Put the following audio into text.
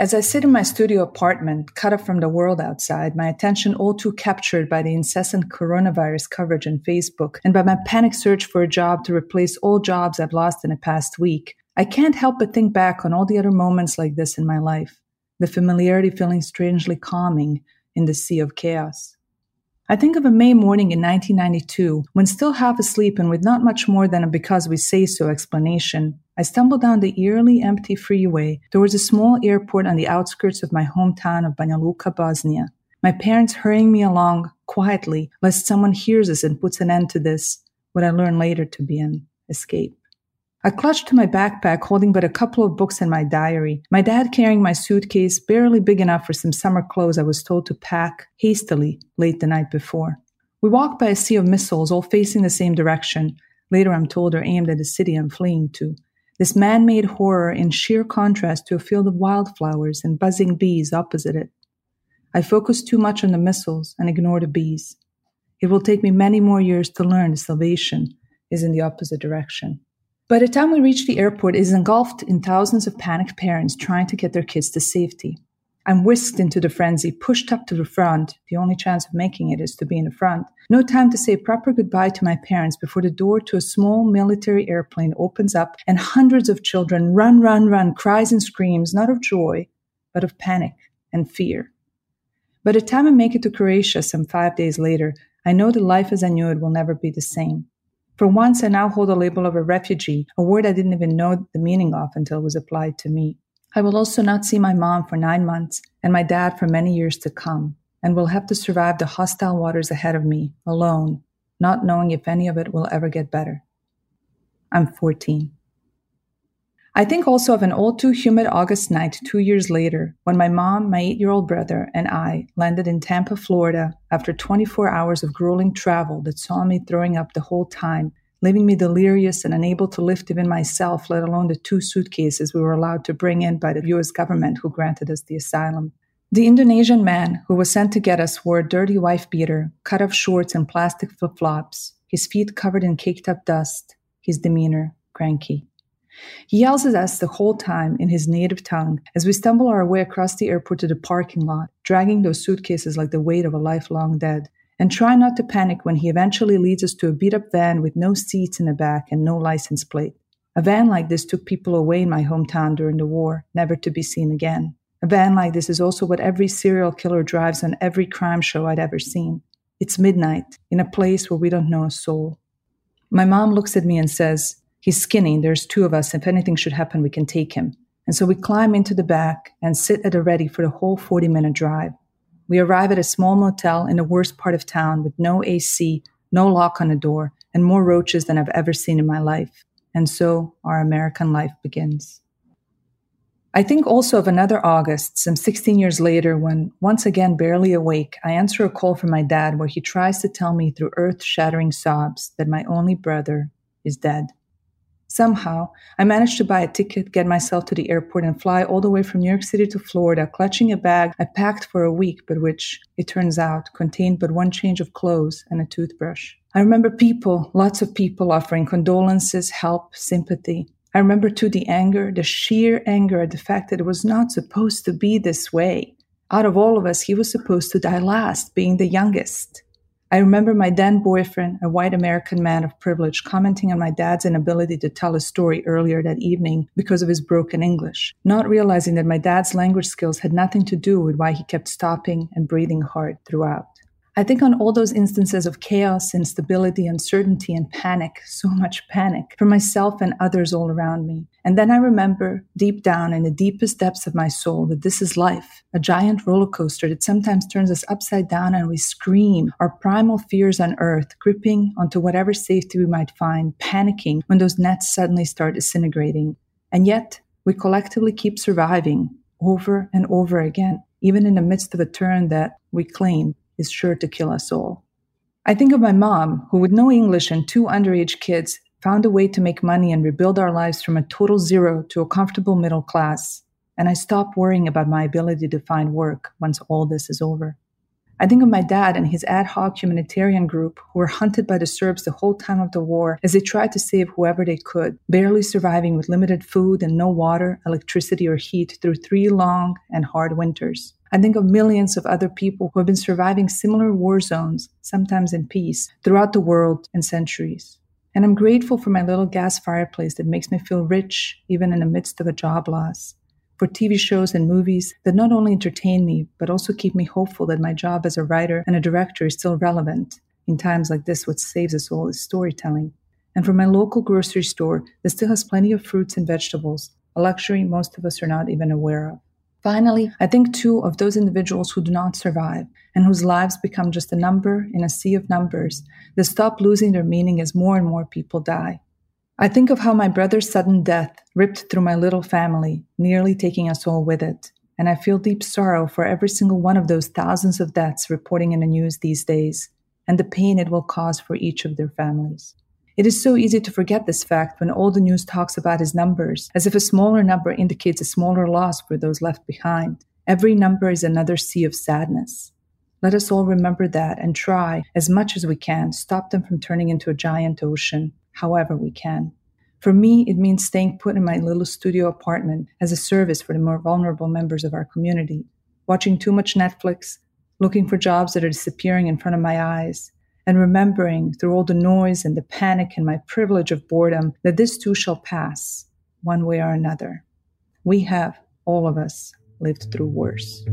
As I sit in my studio apartment, cut off from the world outside, my attention all too captured by the incessant coronavirus coverage on Facebook and by my panic search for a job to replace all jobs I've lost in the past week, I can't help but think back on all the other moments like this in my life, the familiarity feeling strangely calming in the sea of chaos. I think of a May morning in 1992, when still half asleep and with not much more than a because we say so explanation, I stumbled down the eerily empty freeway towards a small airport on the outskirts of my hometown of Banja Luka, Bosnia. My parents hurrying me along quietly, lest someone hears us and puts an end to this, what I learned later to be an escape. I clutched to my backpack, holding but a couple of books and my diary, my dad carrying my suitcase, barely big enough for some summer clothes I was told to pack hastily late the night before. We walked by a sea of missiles, all facing the same direction. Later, I'm told they're aimed at the city I'm fleeing to. This man-made horror in sheer contrast to a field of wildflowers and buzzing bees opposite it. I focused too much on the missiles and ignored the bees. It will take me many more years to learn the salvation is in the opposite direction. By the time we reach the airport, it is engulfed in thousands of panicked parents trying to get their kids to safety. I'm whisked into the frenzy, pushed up to the front. The only chance of making it is to be in the front. No time to say a proper goodbye to my parents before the door to a small military airplane opens up and hundreds of children run, cries and screams, not of joy, but of panic and fear. By the time I make it to Croatia some 5 days later, I know that life as I knew it will never be the same. For once, I now hold the label of a refugee, a word I didn't even know the meaning of until it was applied to me. I will also not see my mom for 9 months and my dad for many years to come, and will have to survive the hostile waters ahead of me, alone, not knowing if any of it will ever get better. I'm 14. I think also of an all too humid August night 2 years later, when my mom, my 8-year-old brother, and I landed in Tampa, Florida, after 24 hours of grueling travel that saw me throwing up the whole time, leaving me delirious and unable to lift even myself, let alone the 2 suitcases we were allowed to bring in by the U.S. government who granted us the asylum. The Indonesian man who was sent to get us wore a dirty wife beater, cut-off shorts and plastic flip-flops, his feet covered in caked-up dust, his demeanor cranky. He yells at us the whole time in his native tongue as we stumble our way across the airport to the parking lot, dragging those suitcases like the weight of a lifelong dead, and try not to panic when he eventually leads us to a beat-up van with no seats in the back and no license plate. A van like this took people away in my hometown during the war, never to be seen again. A van like this is also what every serial killer drives on every crime show I'd ever seen. It's midnight, in a place where we don't know a soul. My mom looks at me and says, "He's skinny, there's 2 of us, if anything should happen we can take him." And so we climb into the back and sit at the ready for the whole 40-minute drive. We arrive at a small motel in the worst part of town with no AC, no lock on the door, and more roaches than I've ever seen in my life. And so our American life begins. I think also of another August, some 16 years later, when, once again barely awake, I answer a call from my dad where he tries to tell me through earth-shattering sobs that my only brother is dead. Somehow, I managed to buy a ticket, get myself to the airport, and fly all the way from New York City to Florida, clutching a bag I packed for a week, but which, it turns out, contained but one change of clothes and a toothbrush. I remember people, lots of people, offering condolences, help, sympathy. I remember, too, the anger, the sheer anger at the fact that it was not supposed to be this way. Out of all of us, he was supposed to die last, being the youngest. I remember my then boyfriend, a white American man of privilege, commenting on my dad's inability to tell a story earlier that evening because of his broken English, not realizing that my dad's language skills had nothing to do with why he kept stopping and breathing hard throughout. I think on all those instances of chaos, instability, uncertainty, and panic, so much panic, for myself and others all around me. And then I remember, deep down in the deepest depths of my soul, that this is life, a giant roller coaster that sometimes turns us upside down and we scream, our primal fears unearthed, gripping onto whatever safety we might find, panicking when those nets suddenly start disintegrating. And yet, we collectively keep surviving over and over again, even in the midst of a turn that we claim is sure to kill us all. I think of my mom, who with no English and 2 underage kids, found a way to make money and rebuild our lives from a total zero to a comfortable middle class, and I stop worrying about my ability to find work once all this is over. I think of my dad and his ad hoc humanitarian group who were hunted by the Serbs the whole time of the war as they tried to save whoever they could, barely surviving with limited food and no water, electricity, or heat through 3 long and hard winters. I think of millions of other people who have been surviving similar war zones, sometimes in peace, throughout the world and centuries. And I'm grateful for my little gas fireplace that makes me feel rich even in the midst of a job loss, for TV shows and movies that not only entertain me, but also keep me hopeful that my job as a writer and a director is still relevant. In times like this, what saves us all is storytelling. And for my local grocery store that still has plenty of fruits and vegetables, a luxury most of us are not even aware of. Finally, I think too of those individuals who do not survive and whose lives become just a number in a sea of numbers that stop losing their meaning as more and more people die. I think of how my brother's sudden death ripped through my little family, nearly taking us all with it. And I feel deep sorrow for every single one of those thousands of deaths reporting in the news these days and the pain it will cause for each of their families. It is so easy to forget this fact when all the news talks about is numbers, as if a smaller number indicates a smaller loss for those left behind. Every number is another sea of sadness. Let us all remember that and try, as much as we can, stop them from turning into a giant ocean, however we can. For me, it means staying put in my little studio apartment as a service for the more vulnerable members of our community, watching too much Netflix, looking for jobs that are disappearing in front of my eyes, and remembering through all the noise and the panic and my privilege of boredom that this too shall pass, one way or another. We have, all of us, lived through worse.